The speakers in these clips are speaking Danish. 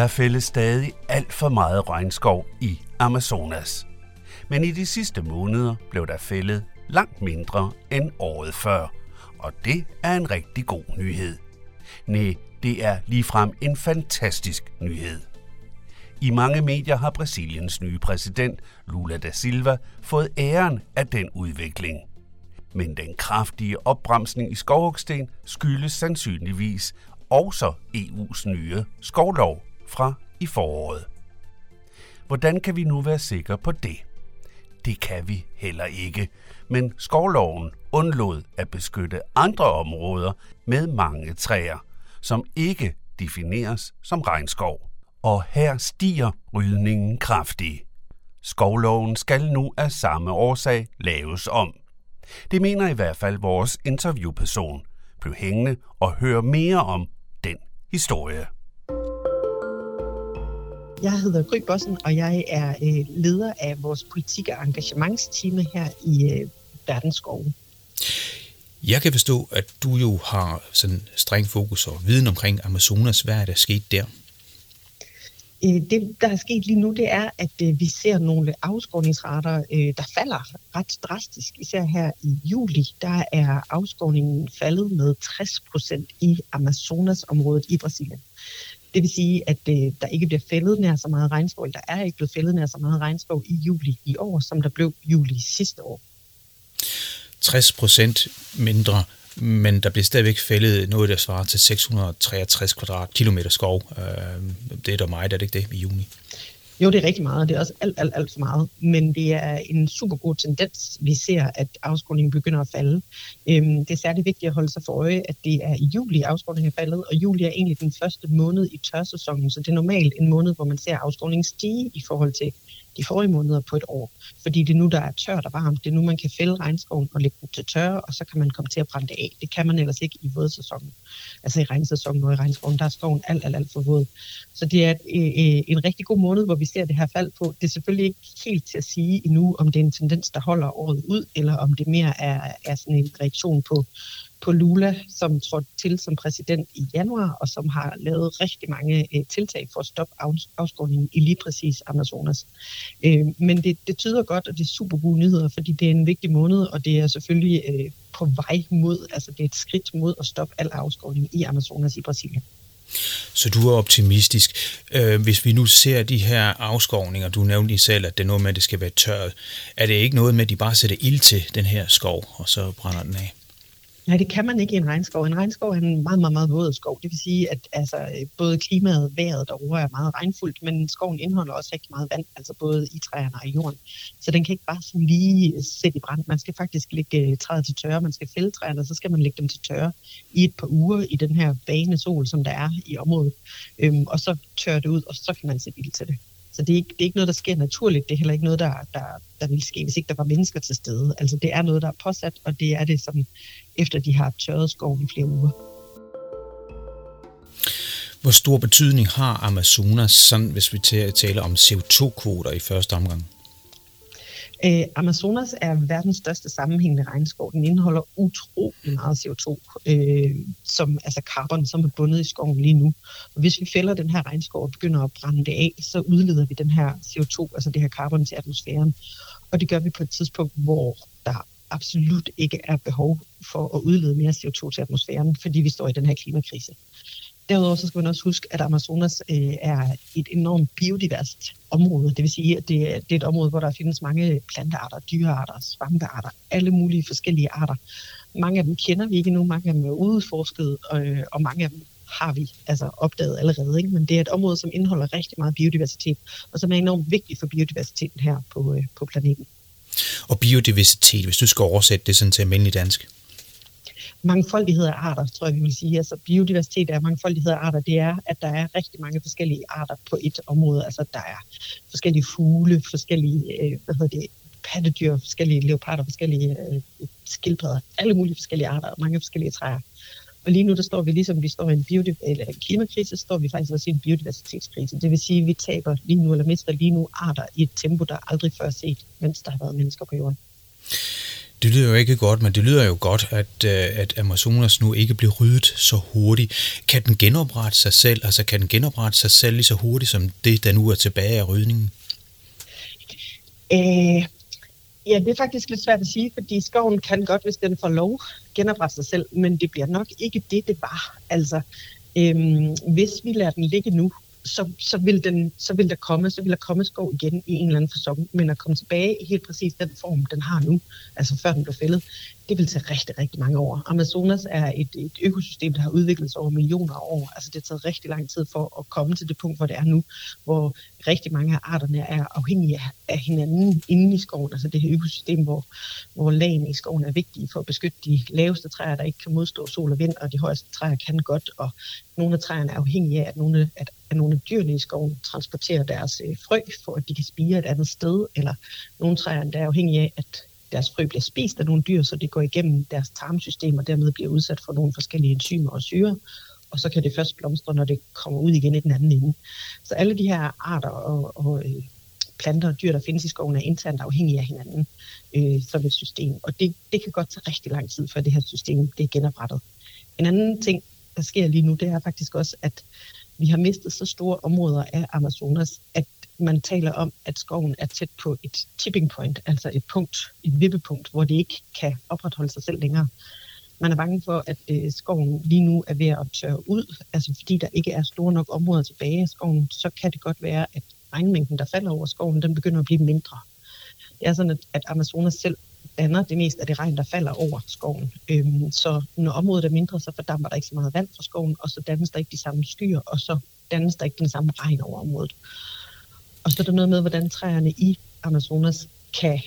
Der fældes stadig alt for meget regnskov i Amazonas. Men i de sidste måneder blev der fældet langt mindre end året før. Og det er en rigtig god nyhed. Næh, det er ligefrem en fantastisk nyhed. I mange medier har Brasiliens nye præsident, Lula da Silva, fået æren af den udvikling. Men den kraftige opbremsning i skovhugsten skyldes sandsynligvis også EU's nye skovlov fra i foråret. Hvordan kan vi nu være sikre på det? Det kan vi heller ikke, men skovloven undlod at beskytte andre områder med mange træer, som ikke defineres som regnskov. Og her stiger rydningen kraftigt. Skovloven skal nu af samme årsag laves om. Det mener i hvert fald vores interviewperson. Bliv hængende og hør mere om den historie. Jeg hedder Grøg Bossen, og jeg er leder af vores politik- og engagementsteam her i Verdens Skove. Jeg kan forstå, at du jo har sådan streng fokus og viden omkring Amazonas. Hvad er der sket der? Det, der er sket lige nu, det er, at vi ser nogle afskovningsrater, der falder ret drastisk. Især her i juli, der er afskovningen faldet med 60% i Amazonas-området i Brasilien. Det vil sige, at der ikke bliver fældet nær så meget regnskov, eller der er ikke blevet fældet nær så meget regnskov i juli i år, som der blev juli sidste år. 60% mindre, men der bliver stadigvæk fældet noget, der svarer til 663 kvadratkilometer skov. Det er da meget, er det ikke det, i juni? Jo, det er rigtig meget, det er også alt for meget, men det er en super god tendens, vi ser, at afskovningen begynder at falde. Det er særligt vigtigt at holde sig for øje, at det er i juli, afskovningen er faldet, og juli er egentlig den første måned i tørsæsonen, så det er normalt en måned, hvor man ser afskovningen stige i forhold til de forrige måneder på et år, fordi det er nu, der er tørt og varmt, det er nu, man kan fælde regnskoven og lægge den til tørre, og så kan man komme til at brænde det af. Det kan man ellers ikke i vådsæsonen. Altså i regnsæsonen og i regnskoven, der er skoven alt for våd. Så det er en rigtig god måned, hvor vi ser det her fald på. Det er selvfølgelig ikke helt til at sige endnu, om det er en tendens, der holder året ud, eller om det mere er sådan en reaktion på Lula, som trådte til som præsident i januar, og som har lavet rigtig mange tiltag for at stoppe afskovningen i lige præcis Amazonas. Men det tyder godt, og det er super gode nyheder, fordi det er en vigtig måned, og det er selvfølgelig på vej mod, altså det er et skridt mod at stoppe al afskovning i Amazonas i Brasilien. Så du er optimistisk. Hvis vi nu ser de her afskovninger, du nævnte selv, at det er noget med, at det skal være tørret, er det ikke noget med, at de bare sætter ild til den her skov, og så brænder den af? Nej, det kan man ikke i en regnskov. En regnskov er en meget, meget, meget våd skov. Det vil sige, at altså, både klimaet, vejret derovre er meget regnfuldt, men skoven indeholder også rigtig meget vand, altså både i træerne og i jorden. Så den kan ikke bare sådan lige sætte i brand. Man skal faktisk lægge træet til tørre, man skal fælde træerne, og så skal man lægge dem til tørre i et par uger i den her bagende sol, som der er i området. Og så tørrer det ud, og så kan man sætte ild til det. Så det er ikke noget, der sker naturligt. Det er heller ikke noget, der ville ske, hvis ikke der var mennesker til stede. Altså det er noget, der er påsat, og det er det, som efter de har tørret skoven i flere uger. Hvor stor betydning har Amazonas, sådan hvis vi taler om CO2-kvoter i første omgang? Amazonas er verdens største sammenhængende regnskov. Den indeholder utrolig meget CO2, som, altså carbon, som er bundet i skoven lige nu. Og hvis vi fælder den her regnskov og begynder at brænde det af, så udleder vi den her CO2, altså det her carbon til atmosfæren. Og det gør vi på et tidspunkt, hvor der absolut ikke er behov for at udlede mere CO2 til atmosfæren, fordi vi står i den her klimakrise. Derudover så skal man også huske, at Amazonas er et enormt biodiversitet område. Det vil sige, at det er et område, hvor der findes mange plantearter, dyrearter, svampearter, alle mulige forskellige arter. Mange af dem kender vi ikke endnu, mange af dem er udforsket, og mange af dem har vi altså opdaget allerede. Ikke? Men det er et område, som indeholder rigtig meget biodiversitet, og som er enormt vigtigt for biodiversiteten her på planeten. Og biodiversitet, hvis du skal oversætte det sådan til almindelig dansk? Mangfoldighed af arter, tror jeg, vi vil sige. Altså biodiversitet er mangfoldighed af arter. Det er, at der er rigtig mange forskellige arter på et område. Altså der er forskellige fugle, forskellige pattedyr, forskellige leoparder, forskellige skildpadder, alle mulige forskellige arter og mange forskellige træer. Og lige nu, der står vi ligesom vi står i en klimakrise, står vi faktisk også i en biodiversitetskrise. Det vil sige, at vi taber lige nu, eller mister lige nu arter i et tempo, der aldrig før set, mens der har været mennesker på jorden. Det lyder jo ikke godt, men det lyder jo godt, at Amazonas nu ikke bliver ryddet så hurtigt. Kan den genoprette sig selv? Altså kan den genoprette sig selv lige så hurtigt som det, der nu er tilbage af rydningen? Ja, det er faktisk lidt svært at sige, fordi skoven kan godt, hvis den får lov, genoprette sig selv, men det bliver nok ikke det var. Altså, hvis vi lader den ligge nu, så vil der komme skov igen i en eller anden form, men at komme tilbage i helt præcis den form, den har nu, altså før den blev fældet, det vil tage rigtig, rigtig mange år. Amazonas er et økosystem, der har udviklet sig over millioner af år. Altså det har taget rigtig lang tid for at komme til det punkt, hvor det er nu, hvor rigtig mange af arterne er afhængige af hinanden inde i skoven. Altså det her økosystem, hvor lagene i skoven er vigtige for at beskytte de laveste træer, der ikke kan modstå sol og vind, og de højeste træer kan godt, og nogle af træerne er afhængige af, at nogle af dyrene i skoven transporterer deres frø, for at de kan spire et andet sted, eller nogle træer der er afhængige af, at deres frø bliver spist af nogle dyr, så det går igennem deres tarmsystem, og dermed bliver udsat for nogle forskellige enzymer og syre, og så kan det først blomstre, når det kommer ud igen i den anden ende. Så alle de her arter og planter og dyr, der findes i skoven, er internt afhængige af hinanden som et system, og det kan godt tage rigtig lang tid, før det her system det er genoprettet. En anden ting, der sker lige nu, det er faktisk også, at vi har mistet så store områder af Amazonas, at man taler om, at skoven er tæt på et tipping point, altså et vippepunkt, hvor det ikke kan opretholde sig selv længere. Man er bange for, at skoven lige nu er ved at tørre ud, altså fordi der ikke er store nok områder tilbage af skoven, så kan det godt være, at regnmængden, der falder over skoven, den begynder at blive mindre. Det er sådan, at Amazonas selv danner det meste af det regn, der falder over skoven. Så når området er mindre, så fordamper der ikke så meget vand fra skoven, og så dannes der ikke de samme skyer, og så dannes der ikke den samme regn over området. Og så er der noget med, hvordan træerne i Amazonas kan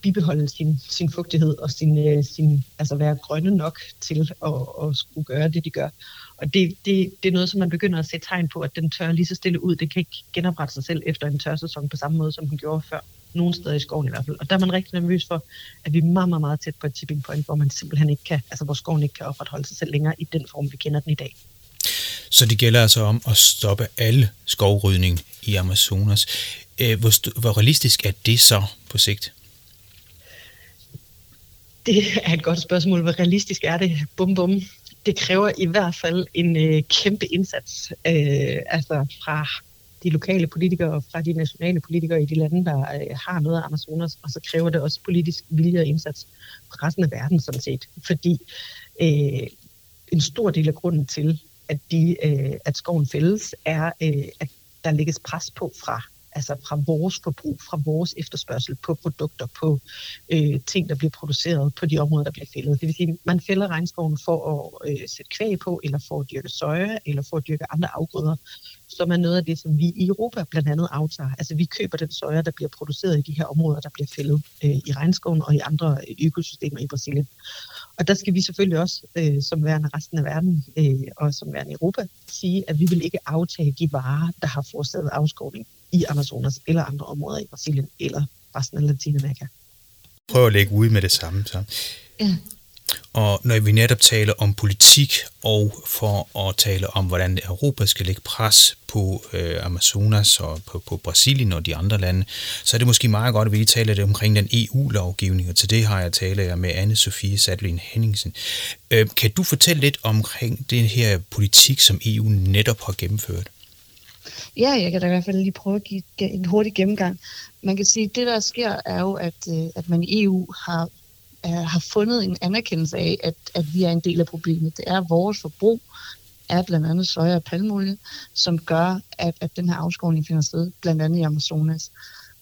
bibeholde sin fugtighed og sin være grønne nok til at skulle gøre det, de gør. Og det er noget, som man begynder at se tegn på, at den tørrer lige så stille ud. Den kan ikke genoprette sig selv efter en tørsæson på samme måde, som den gjorde før. Nogle steder i skoven i hvert fald. Og der er man rigtig nervøs for, at vi er meget, meget, meget tæt på et tipping point, hvor man simpelthen ikke kan, hvor skoven ikke kan opretholde sig selv længere i den form, vi kender den i dag. Så det gælder altså om at stoppe alle skovrydning i Amazonas. Hvor realistisk er det så på sigt? Det er et godt spørgsmål. Hvor realistisk er det? Bum, bum. Det kræver i hvert fald en kæmpe indsats fra de lokale politikere og fra de nationale politikere i de lande, der har noget af Amazonas, og så kræver det også politisk vilje og indsats fra resten af verden, sådan set. Fordi en stor del af grunden til, at skoven fældes, er, at der lægges pres på fra vores forbrug, fra vores efterspørgsel på produkter, på ting, der bliver produceret på de områder, der bliver fældet. Det vil sige, at man fælder regnskoven for at sætte kvæg på, eller for at dyrke soja, eller for at dyrke andre afgrøder, som er noget af det, som vi i Europa blandt andet aftager. Altså vi køber den soja, der bliver produceret i de her områder, der bliver fældet i regnskoven og i andre økosystemer i Brasilien. Og der skal vi selvfølgelig også, som værende resten af verden og som værende Europa, sige, at vi vil ikke aftage de varer, der har forårsaget afskovning i Amazonas eller andre områder i Brasilien eller resten af Latinamerika. Prøv at lægge ud med det samme så. Ja. Og når vi netop taler om politik og for at tale om, hvordan Europa skal lægge pres på Amazonas og på Brasilien og de andre lande, så er det måske meget godt, at vi lige taler det omkring den EU-lovgivning, og til det har jeg talt med Anne-Sophie Sattlien Henningsen. Kan du fortælle lidt omkring den her politik, som EU netop har gennemført? Ja, jeg kan da i hvert fald lige prøve at give en hurtig gennemgang. Man kan sige, at det, der sker, er jo, at man i EU har fundet en anerkendelse af, at vi er en del af problemet. Det er vores forbrug af blandt andet soja og palmeolie, som gør, at den her afskovning finder sted, blandt andet i Amazonas.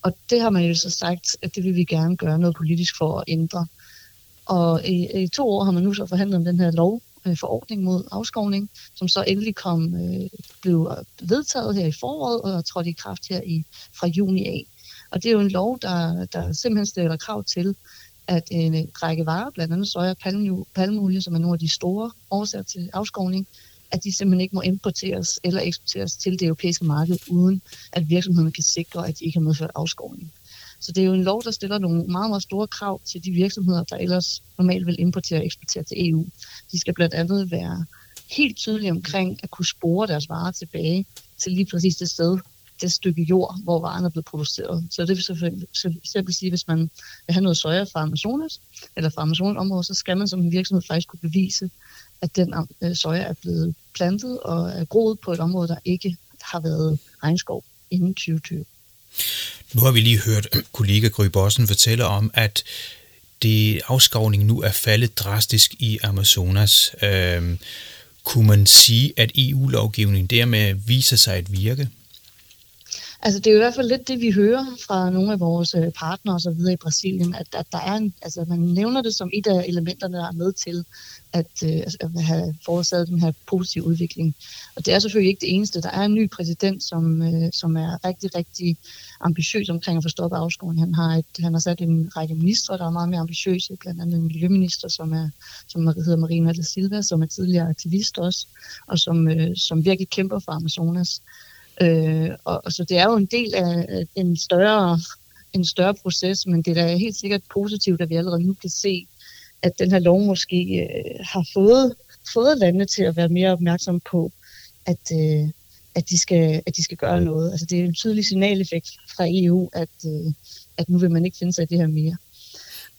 Og det har man jo så sagt, at det vil vi gerne gøre noget politisk for at ændre. Og i 2 år har man nu så forhandlet om den her forordning mod afskovning, som så endelig blev vedtaget her i foråret og trådte i kraft her fra juni af. Og det er jo en lov, der simpelthen stiller krav til, at en række varer, blandt andet soja og palmeolie, som er nogle af de store årsager til afskovning, at de simpelthen ikke må importeres eller eksporteres til det europæiske marked, uden at virksomhederne kan sikre, at de ikke har medført afskovning. Så det er jo en lov, der stiller nogle meget, meget store krav til de virksomheder, der ellers normalt vil importere og eksportere til EU. De skal blandt andet være helt tydelige omkring at kunne spore deres varer tilbage til lige præcis det sted, det stykke jord, hvor varen er blevet produceret. Så det vil selvfølgelig sige, at hvis man vil have noget soja fra Amazonas, eller fra Amazonas-området, så skal man som virksomhed faktisk kunne bevise, at den soja er blevet plantet og er groet på et område, der ikke har været regnskov inden 2020. Nu har vi lige hørt kollega Grøg Bossen fortælle om, at afskovningen nu er faldet drastisk i Amazonas. Kunne man sige, at EU-lovgivningen dermed viser sig at virke? Altså det er i hvert fald lidt det, vi hører fra nogle af vores partnere og så videre i Brasilien, at der er man nævner det som et af elementerne, der er med til at have forårsaget den her positive udvikling. Og det er selvfølgelig ikke det eneste. Der er en ny præsident, som er rigtig, rigtig ambitiøs omkring at få stoppet afskovning. Han har sat en række ministre, der er meget mere ambitiøse, blandt andet en miljøminister, som hedder Marina de Silva, som er tidligere aktivist også, og som virkelig kæmper for Amazonas. Og så det er jo en del af en større proces, men det er da helt sikkert positivt, at vi allerede nu kan se, at den her lov måske har fået landene til at være mere opmærksomme på, at de skal gøre noget. Altså det er en tydelig signaleffekt fra EU, at nu vil man ikke finde sig i det her mere.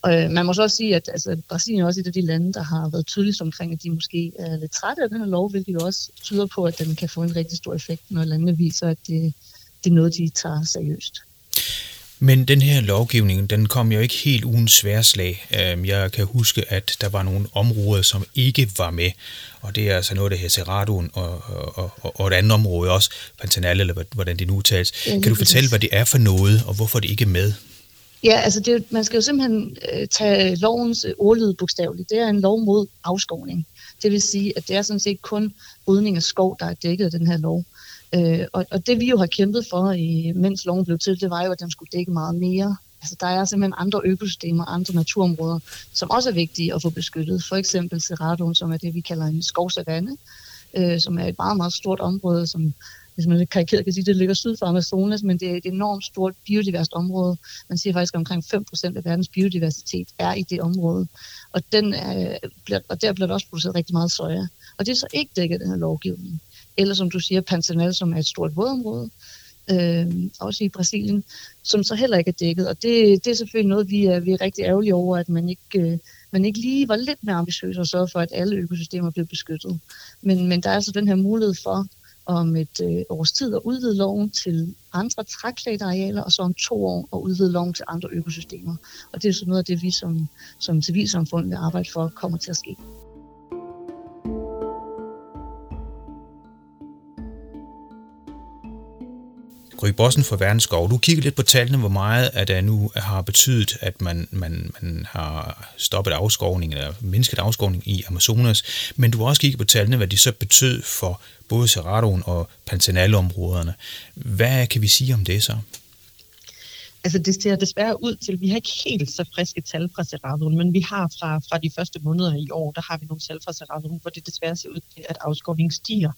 Og man må så også sige, at Brasilien er også et af de lande, der har været tydeligt omkring, at de måske er lidt trætte af den her lov, hvilket jo også tyder på, at den kan få en rigtig stor effekt, når landene viser, at det er noget, de tager seriøst. Men den her lovgivning, den kom jo ikke helt uden sværslag. Jeg kan huske, at der var nogle områder, som ikke var med, og det er altså noget, der hedder Cerrado og et andet område også, Pantanal, eller hvordan det nu udtales. Ja, kan du fortælle, hvad det er for noget, og hvorfor det ikke er med? Ja, altså man skal jo simpelthen tage lovens ordlyd bogstaveligt. Det er en lov mod afskovning. Det vil sige, at det er sådan set kun rydning af skov, der er dækket af den her lov. Og det vi jo har kæmpet for, mens loven blev til, det var jo, at den skulle dække meget mere. Altså der er simpelthen andre økosystemer, andre naturområder, som også er vigtige at få beskyttet. For eksempel Cerrado, som er det, vi kalder en skovsavanne, som er et meget, meget stort område, som hvis man karikeret kan sige, at det ligger syd for Amazonas, men det er et enormt stort biodiverst område. Man siger faktisk, at omkring 5% af verdens biodiversitet er i det område. Og der bliver der også produceret rigtig meget soja. Og det er så ikke dækket af den her lovgivning. Eller som du siger, Pantanal, som er et stort vådområde, også i Brasilien, som så heller ikke er dækket. Og det er selvfølgelig noget, vi er rigtig ærgerlige over, at man ikke lige var lidt mere ambitiøs og sørgede for, at alle økosystemer blev beskyttet. Men der er altså den her mulighed for om et års tid at udvide loven til andre træklædte arealer, og så om 2 år at udvide loven til andre økosystemer. Og det er sådan noget af det, vi som civilsamfund vil arbejde for, kommer til at ske. Grøg Bossen fra Verdens Skove. Du kigger lidt på tallene, hvor meget at det nu har betydet, at man har stoppet afskovning eller mindsket afskovning i Amazonas. Men du har også kigget på tallene, hvad de så betød for både Cerradoen og Pantanal-områderne. Hvad kan vi sige om det så? Altså det ser desværre ud til, vi har ikke helt så friske tal fra Cerradoen, men vi har fra de første måneder i år, der har vi nogle tal fra Cerradoen, hvor det desværre ser ud til, at afskovningen stiger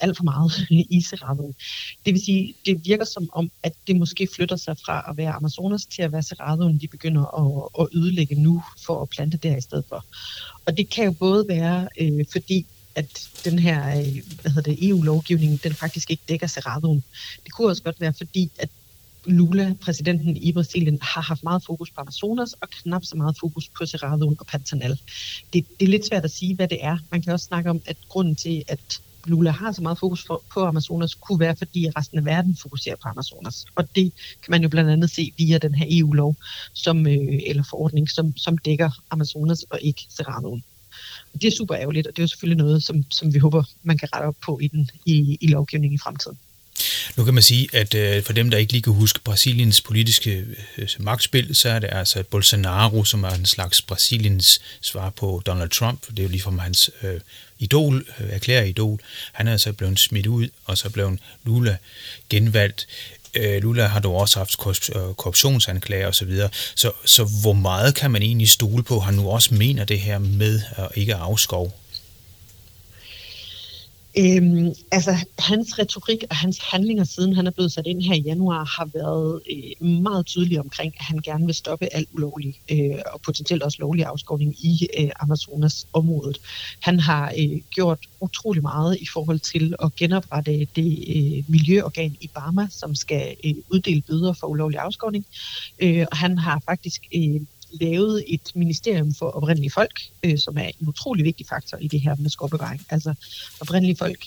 alt for meget i Cerradoen. Det vil sige, det virker som om, at det måske flytter sig fra at være Amazonas til at være Cerradoen, de begynder at ødelægge nu for at plante der i stedet for. Og det kan jo både være fordi at den her EU-lovgivning, den faktisk ikke dækker Cerradoen. Det kunne også godt være fordi, at Lula, præsidenten i Brasilien, har haft meget fokus på Amazonas og knap så meget fokus på Cerrado og Pantanal. Det er lidt svært at sige, hvad det er. Man kan også snakke om, at grunden til, at Lula har så meget fokus på Amazonas, kunne være, fordi resten af verden fokuserer på Amazonas. Og det kan man jo blandt andet se via den her EU-lov eller forordning, som dækker Amazonas og ikke Cerradoen. Det er super ærgerligt, og det er jo selvfølgelig noget, som vi håber, man kan rette op på i lovgivningen i fremtiden. Nu kan man sige, at for dem, der ikke lige kan huske Brasiliens politiske magtspil, så er det altså Bolsonaro, som er en slags Brasiliens svar på Donald Trump. Det er jo lige fra hans idol, erklæret idol. Han er altså blevet smidt ud, og så blev Lula genvalgt. Lula har dog også haft korruptionsanklager osv. Så hvor meget kan man egentlig stole på, han nu også mener det her med at ikke afskove? Altså, hans retorik og hans handlinger, siden han er blevet sat ind her i januar, har været meget tydelige omkring, at han gerne vil stoppe al ulovlig og potentielt også lovlig afskovning i Amazonas-området. Han har gjort utrolig meget i forhold til at genoprette det miljøorgan Ibama, som skal uddele bøder for ulovlig afskovning. Og han har faktisk lavet et ministerium for oprindelige folk, som er en utrolig vigtig faktor i det her med skovbevaring. Altså, oprindelige folk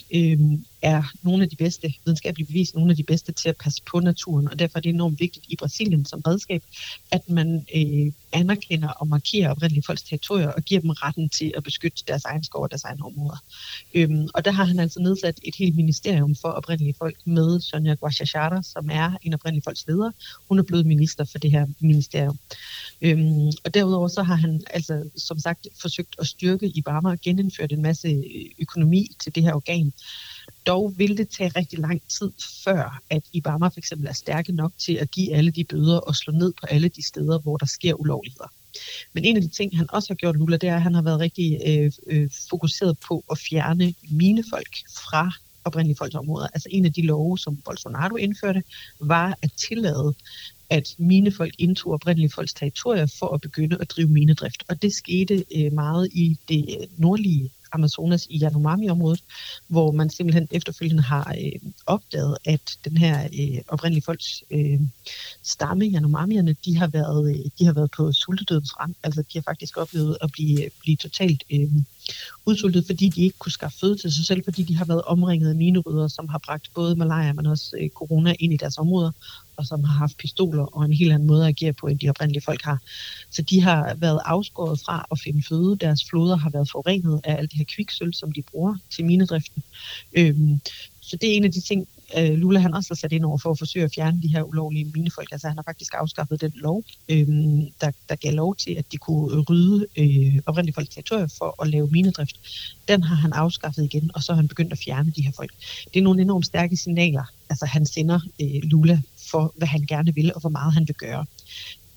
er nogle af de bedste, videnskabelige bevis, nogle af de bedste til at passe på naturen, og derfor er det enormt vigtigt i Brasilien som redskab, at man anerkender og markerer oprindelige folks territorier og giver dem retten til at beskytte deres egen skov og deres egne områder. Og der har han altså nedsat et helt ministerium for oprindelige folk med Sonia Guajajara, som er en oprindelig folks leder. Hun er blevet minister for det her ministerium. Og derudover så har han altså som sagt forsøgt at styrke Ibama og genindført en masse økonomi til det her organ. Dog vil det tage rigtig lang tid før, at Ibama for eksempel er stærke nok til at give alle de bøder og slå ned på alle de steder, hvor der sker ulovligheder. Men en af de ting, han også har gjort, Lula, det er, at han har været rigtig fokuseret på at fjerne minefolk fra oprindelige folks områder. Altså en af de love, som Bolsonaro indførte, var at tillade, at minefolk indtog oprindelige folks territorier for at begynde at drive minedrift. Og det skete meget i det nordlige Amazonas i Yanomami-området, hvor man simpelthen efterfølgende har opdaget, at den her oprindelige folks stamme, Yanomamierne, de har været på sultedødens rand. Altså, de har faktisk oplevet at blive totalt udsultet, fordi de ikke kunne skaffe føde til sig selv, fordi de har været omringet af minerydder, som har bragt både malaria, men også corona ind i deres områder, og som har haft pistoler og en helt anden måde at agere på, end de oprindelige folk har. Så de har været afskåret fra at finde føde. Deres floder har været forurenet af alt det her kviksølv, som de bruger til minedriften. Så det er en af de ting, Lula han også har sat ind over for at forsøge at fjerne de her ulovlige minefolk. Altså han har faktisk afskaffet den lov, der gav lov til, at de kunne rydde oprindelige folks territorier for at lave minedrift. Den har han afskaffet igen, og så har han begyndt at fjerne de her folk. Det er nogle enormt stærke signaler, altså han sender Lula for, hvad han gerne vil, og hvor meget han vil gøre.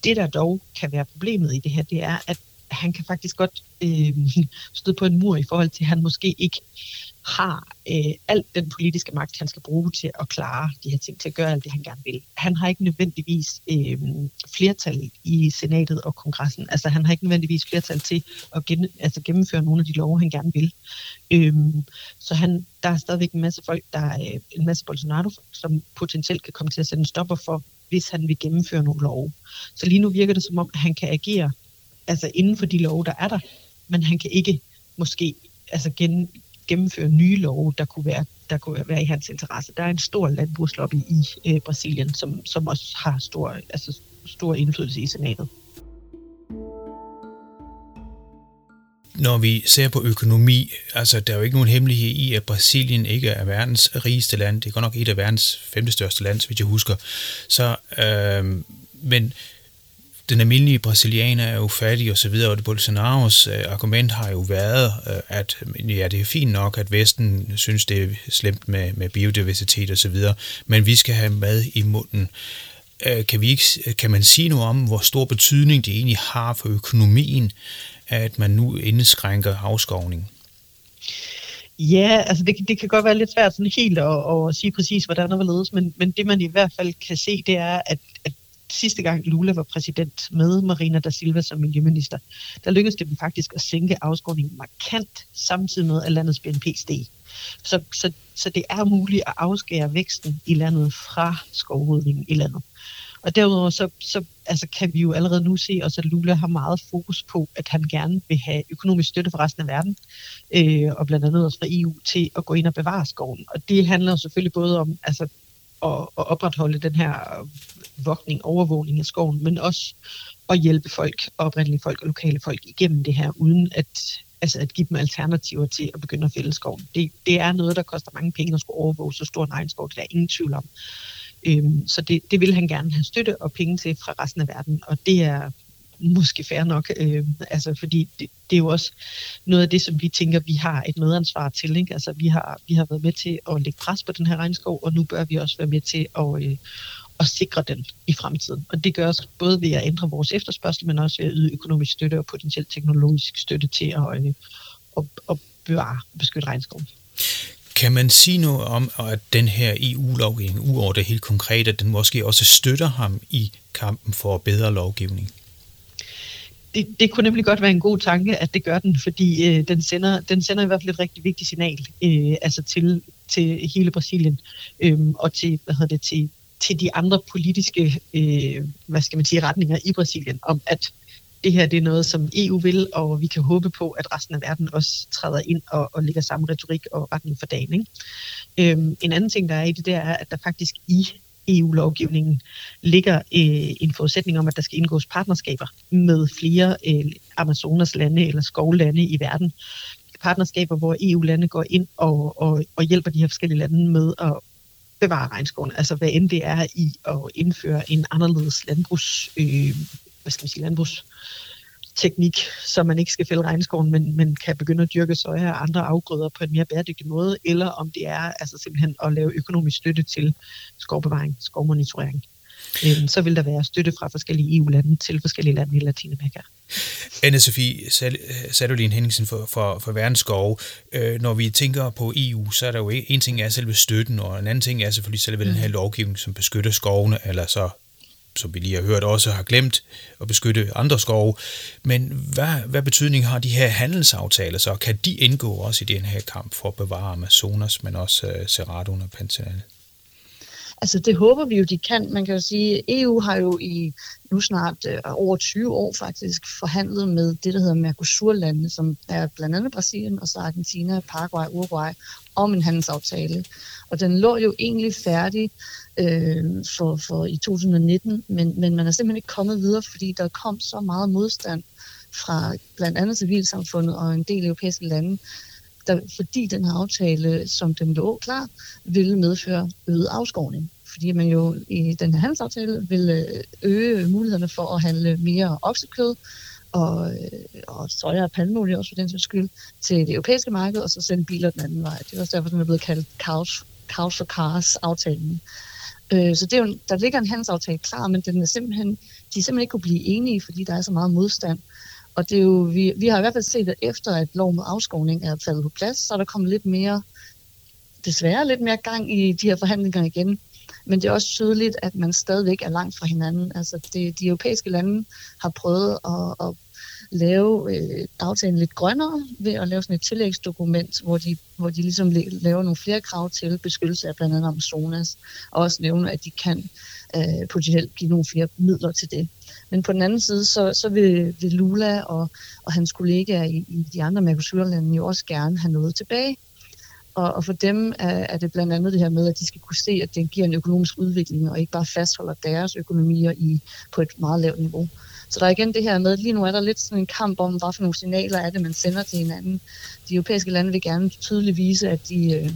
Det, der dog kan være problemet i det her, det er, at han kan faktisk godt støde på en mur i forhold til, at han måske ikke har alt den politiske magt, han skal bruge til at klare de her ting, til at gøre alt det, han gerne vil. Han har ikke nødvendigvis flertal i senatet og kongressen. Altså, han har ikke nødvendigvis flertal til at gennemføre nogle af de love, han gerne vil. Så der er stadigvæk en masse folk, der er en masse Bolsonaro, som potentielt kan komme til at sætte en stopper for, hvis han vil gennemføre nogle love. Så lige nu virker det som om, at han kan agere altså inden for de love, der er der, men han kan ikke måske altså gennemføre nye love, der kunne være i hans interesse. Der er en stor landbrugslobby i Brasilien, som også har stor indflydelse i senatet. Når vi ser på økonomi, altså der er jo ikke nogen hemmelighed i, at Brasilien ikke er verdens rigeste land. Det er godt nok et af verdens femtestørste land, hvis jeg husker. Så, men den almindelige brasilianer er jo fattig og så videre, og det Bolsonaros argument har jo været, at ja, det er fint nok, at Vesten synes, det er slemt med biodiversitet og så videre, men vi skal have mad i munden. Kan man sige noget om, hvor stor betydning det egentlig har for økonomien, at man nu indskrænker afskovningen? Ja, altså det kan godt være lidt svært sådan helt at sige præcis, hvordan der var ledes, men det man i hvert fald kan se, det er, at sidste gang Lula var præsident med Marina de Silva som miljøminister, der lykkedes det dem faktisk at sænke afskovningen markant, samtidig med at landets BNP steg. Så det er muligt at afskære væksten i landet fra skovrydningen i landet. Og derudover så kan vi jo allerede nu se også, at Lula har meget fokus på, at han gerne vil have økonomisk støtte fra resten af verden, og blandt andet også fra EU, til at gå ind og bevare skoven. Og det handler jo selvfølgelig både om altså, at opretholde den her vogtning, overvågning af skoven, men også at hjælpe folk, oprindelige folk og lokale folk igennem det her, uden at give dem alternativer til at begynde at fælde skoven. Det er noget, der koster mange penge at skulle overvåge så stor en egenskov, det er ingen tvivl om. Så det vil han gerne have støtte og penge til fra resten af verden, og det er måske fair nok, fordi det er jo også noget af det, som vi tænker, vi har et medansvar til, ikke? Altså, vi har været med til at lægge pres på den her regnskov, og nu bør vi også være med til at sikre den i fremtiden. Og det gør os både ved at ændre vores efterspørgsel, men også ved at yde økonomisk støtte og potentielt teknologisk støtte til at bevare og beskytte regnskoven. Kan man sige noget om, at den her EU-lovgivning, udover det helt konkrete, den måske også støtter ham i kampen for bedre lovgivning? Det kunne nemlig godt være en god tanke, at det gør den, fordi den sender i hvert fald et rigtig vigtigt signal altså til hele Brasilien og til, til de andre politiske retninger i Brasilien, om at det her det er noget, som EU vil, og vi kan håbe på, at resten af verden også træder ind og lægger samme retorik og retning for dagen. Ikke? En anden ting, der er i det, der er, at der faktisk i EU-lovgivningen ligger en forudsætning om, at der skal indgås partnerskaber med flere Amazonas lande eller skovlande i verden. Partnerskaber, hvor EU-lande går ind og hjælper de her forskellige lande med at bevare regnskoven. Altså hvad end det er i at indføre en anderledes landbrugsteknik, så man ikke skal fælde regnskoven, men kan begynde at dyrke soja og andre afgrøder på en mere bæredygtig måde, eller om det er altså simpelthen at lave økonomisk støtte til skovbevaring, skovmonitorering. Så vil der være støtte fra forskellige EU-lande til forskellige lande i Latinamerika. Anne-Sophie Sattlien Henningsen for Verdens Skove. Når vi tænker på EU, så er der jo en ting er selve støtten, og en anden ting er selvfølgelig selve den her lovgivning, som beskytter skovene, eller så som vi lige har hørt, også har glemt at beskytte andre skove. Men hvad betydning har de her handelsaftaler så? Kan de indgå også i den her kamp for at bevare Amazonas, men også Cerrado og Pantanal? Altså det håber vi jo, de kan. Man kan jo sige, EU har jo i nu snart over 20 år faktisk forhandlet med det, der hedder Mercosur-landene, som er blandt andet Brasilien og så Argentina, Paraguay, Uruguay, om en handelsaftale. Og den lå jo egentlig færdig for i 2019, men man er simpelthen ikke kommet videre, fordi der kom så meget modstand fra blandt andet civilsamfundet og en del europæiske lande, fordi den her aftale, som den lå klar, ville medføre øget afskovning. Fordi man jo i den her handelsaftale ville øge mulighederne for at handle mere oksekød og soja og palmeolie også for den sags skyld til det europæiske marked, og så sende biler den anden vej. Det var også derfor, den er blevet kaldt Cows for Cars-aftalen. Så det er jo, der ligger en handelsaftale klar, men de er simpelthen ikke kunne blive enige, fordi der er så meget modstand. Og det er jo, vi har i hvert fald set, at efter at lov mod afskovning er faldet på plads, så er der kommet lidt mere, desværre lidt mere gang i de her forhandlinger igen. Men det er også tydeligt, at man stadigvæk er langt fra hinanden. Altså de europæiske lande har prøvet at lave aftalen lidt grønnere ved at lave sådan et tillægsdokument, hvor de ligesom laver nogle flere krav til beskyttelse af blandt andet Amazonas, og også nævner, at de kan potentielt give nogle flere midler til det. Men på den anden side, så vil Lula og hans kollegaer i de andre Mercosur-lande jo også gerne have noget tilbage. Og for dem er det blandt andet det her med, at de skal kunne se, at den giver en økonomisk udvikling, og ikke bare fastholder deres økonomier på et meget lavt niveau. Så der er igen det her med, lige nu er der lidt sådan en kamp om, hvad for nogle signaler er det, man sender til hinanden. De europæiske lande vil gerne tydeligt vise, at de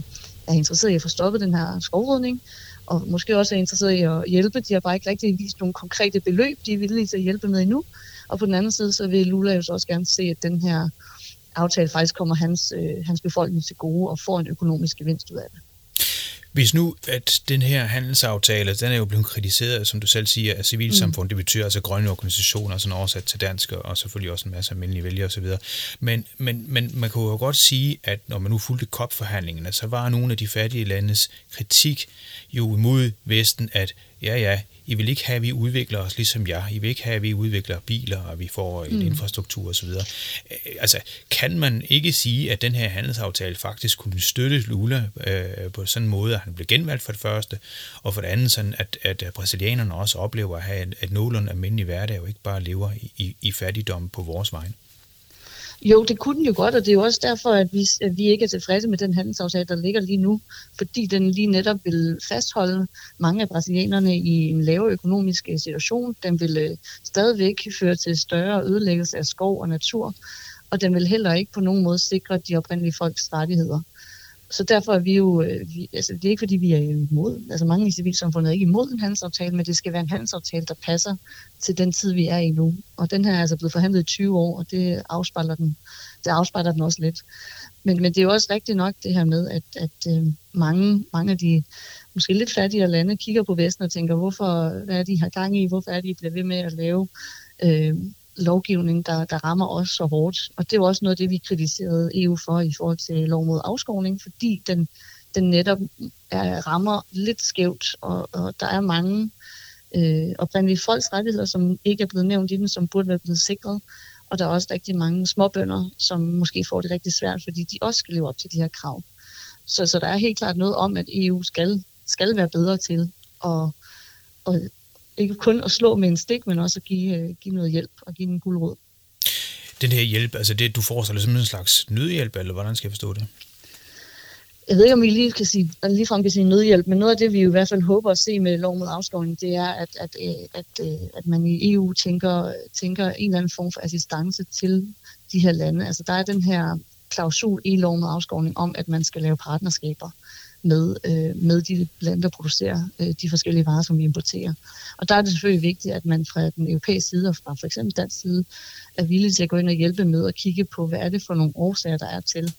er interesserede i at få stoppet den her skovrydning, og måske også er interesseret i at hjælpe. De har bare ikke rigtig vist nogle konkrete beløb, de er villige til at hjælpe med endnu. Og på den anden side, så vil Lula jo så også gerne se, at den her aftale faktisk kommer hans befolkning til gode og får en økonomisk gevinst ud af det. Hvis nu, at den her handelsaftale, den er jo blevet kritiseret, som du selv siger, af civilsamfundet, det betyder altså grønne organisationer, sådan oversat til dansk, og selvfølgelig også en masse almindelige vælgere osv. Men man kunne jo godt sige, at når man nu fulgte COP-forhandlingerne, så var nogle af de fattige landes kritik jo imod Vesten, at ja, I vil ikke have, at vi udvikler os ligesom jer. I vil ikke have, at vi udvikler biler, og vi får en infrastruktur osv. Altså, kan man ikke sige, at den her handelsaftale faktisk kunne støtte Lula på sådan en måde, at han blev genvalgt for det første, og for det andet sådan, at brasilianerne også oplever at have et nogenlunde almindelig hverdag, jo ikke bare lever i fattigdom på vores vegne? Jo, det kunne den jo godt, og det er jo også derfor, at vi ikke er tilfredse med den handelsaftale, der ligger lige nu, fordi den lige netop vil fastholde mange af brasilianerne i en lavere økonomisk situation. Den vil stadigvæk føre til større ødelæggelse af skov og natur, og den vil heller ikke på nogen måde sikre de oprindelige folks rettigheder. Så derfor er vi jo, det er ikke fordi vi er imod, altså mange i civilsamfundet er ikke imod en handelsaftale, men det skal være en handelsaftale, der passer til den tid, vi er i nu. Og den her er altså blevet forhandlet i 20 år, og det afspejler den også lidt. Men det er jo også rigtigt nok det her med, at mange af de måske lidt fattigere lande kigger på Vesten og tænker, hvad er de har gang i, hvorfor er de blevet ved med at lave lovgivning, der rammer os så hårdt. Og det er jo også noget af det, vi kritiserede EU for i forhold til lov mod afskovning, fordi den netop rammer lidt skævt, og der er mange oprindelige folks rettigheder, som ikke er blevet nævnt i den, som burde være blevet sikret. Og der er også rigtig mange småbønder, som måske får det rigtig svært, fordi de også skal leve op til de her krav. Så der er helt klart noget om, at EU skal være bedre til at ikke kun at slå med en stik, men også at give noget hjælp og give en gulerod. Den her hjælp, altså det, du forestiller som en slags nødhjælp, eller hvordan skal jeg forstå det? Jeg ved ikke, om vi ligefrem kan sige nødhjælp, men noget af det, vi i hvert fald håber at se med lov mod afskovning, det er, at man i EU tænker en eller anden form for assistance til de her lande. Altså der er den her klausul i lov mod afskovning om, at man skal lave partnerskaber med de lande, der producerer de forskellige varer, som vi importerer. Og der er det selvfølgelig vigtigt, at man fra den europæiske side og fra for eksempel dansk side er villig til at gå ind og hjælpe med at kigge på, hvad er det for nogle årsager, der er til,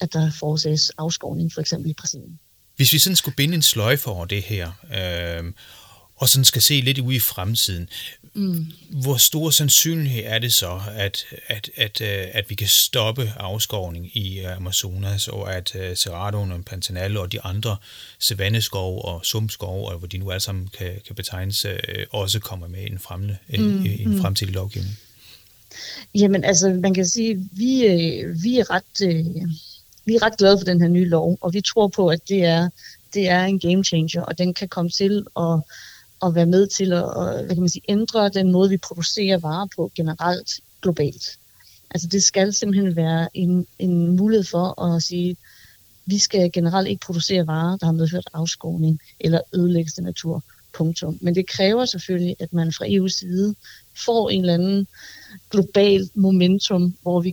at der foretages afskovning, for eksempel i Brasilien. Hvis vi sådan skulle binde en sløjfe over det her, og sådan skal se lidt ud i fremtiden, hvor stor sandsynlighed er det så, at vi kan stoppe afskovning i Amazonas, og at Cerrado og Pantanal og de andre savanneskove og sumpskove, og hvor de nu alle sammen kan betegnes, også kommer med en fremtidig lovgivning? Jamen altså, man kan sige, at vi er ret glade for den her nye lov, og vi tror på, at det er en game changer, og den kan komme til at være med til at ændre den måde, vi producerer varer på generelt globalt. Altså det skal simpelthen være en mulighed for at sige, vi skal generelt ikke producere varer, der har medført afskovning eller ødelæggelse af natur. Punktum. Men det kræver selvfølgelig, at man fra EU's side får en eller anden global momentum, hvor det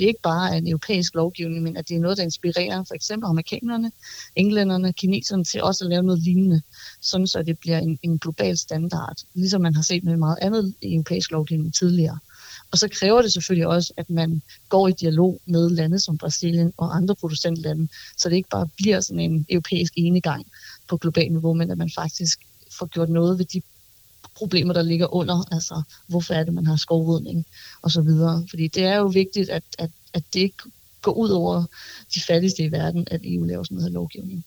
ikke bare er en europæisk lovgivning, men at det er noget, der inspirerer for eksempel amerikanerne, englænderne, kineserne til også at lave noget lignende, sådan så det bliver en global standard, ligesom man har set med meget andet europæisk lovgivning tidligere. Og så kræver det selvfølgelig også, at man går i dialog med lande som Brasilien og andre producentlande, så det ikke bare bliver sådan en europæisk enegang på global niveau, men at man faktisk får gjort noget ved de problemer, der ligger under, altså hvorfor er det, man har skovrydning og så videre. Fordi det er jo vigtigt, at det ikke går ud over de fattigste i verden, at EU laver sådan noget her lovgivning.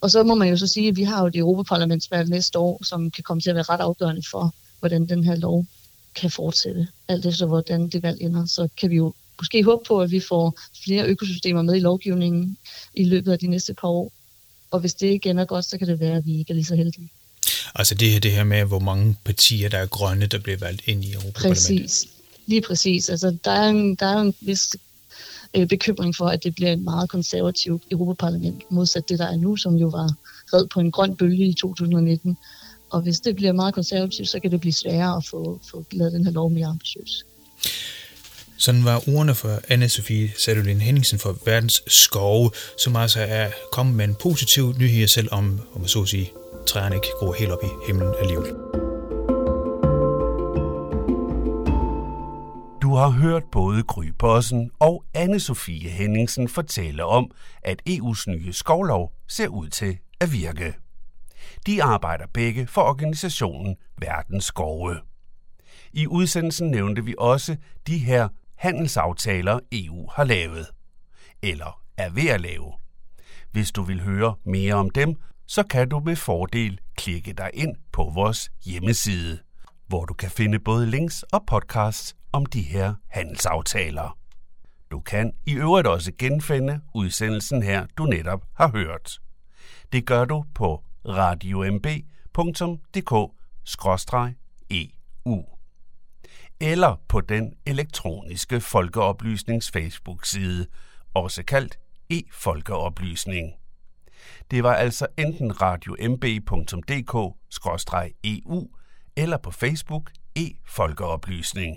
Og så må man jo så sige, at vi har jo et Europaparlamentsvalg næste år, som kan komme til at være ret afgørende for, hvordan den her lov kan fortsætte. Alt efter hvordan det valg ender, så kan vi jo måske håbe på, at vi får flere økosystemer med i lovgivningen i løbet af de næste par år. Og hvis det ikke ender godt, så kan det være, at vi ikke er lige så heldige. Altså det her med, hvor mange partier, der er grønne, der bliver valgt ind i Europaparlamentet. Præcis. Lige præcis. Altså der er en vis bekymring for, at det bliver et meget konservativt Europaparlament, modsat det, der er nu, som jo var red på en grøn bølge i 2019. Og hvis det bliver meget konservativt, så kan det blive sværere at få lavet den her lov mere ambitiøs. Sådan var ordene fra Anne-Sophie Sattlien Henningsen fra Verdens Skove, som altså er kommet med en positiv nyhed, selvom, om man så sige, træerne ikke gror helt op i himlen alligevel. Du har hørt både Grøg Bossen og Anne-Sophie Henningsen fortælle om, at EU's nye skovlov ser ud til at virke. De arbejder begge for organisationen Verdens Skove. I udsendelsen nævnte vi også de her handelsaftaler, EU har lavet, eller er ved at lave. Hvis du vil høre mere om dem, så kan du med fordel klikke dig ind på vores hjemmeside, hvor du kan finde både links og podcasts om de her handelsaftaler. Du kan i øvrigt også genfinde udsendelsen her, du netop har hørt. Det gør du på radiomb.dk/EU. Eller på den elektroniske folkeoplysnings Facebook-side, også kaldt e-folkeoplysning. Det var altså enten radiomb.dk/EU eller på Facebook e-folkeoplysning.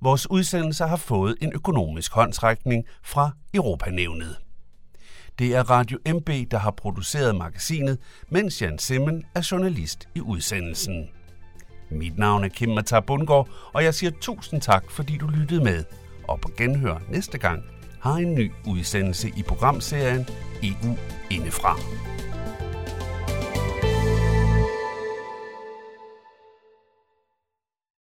Vores udsendelser har fået en økonomisk håndsrækning fra Europanævnet. Det er Radio MB, der har produceret magasinet, mens Jan Simmen er journalist i udsendelsen. Mit navn er Kim Matar Bundgaard, og jeg siger tusind tak, fordi du lyttede med. Og på genhør næste gang har en ny udsendelse i programserien EU Indefra.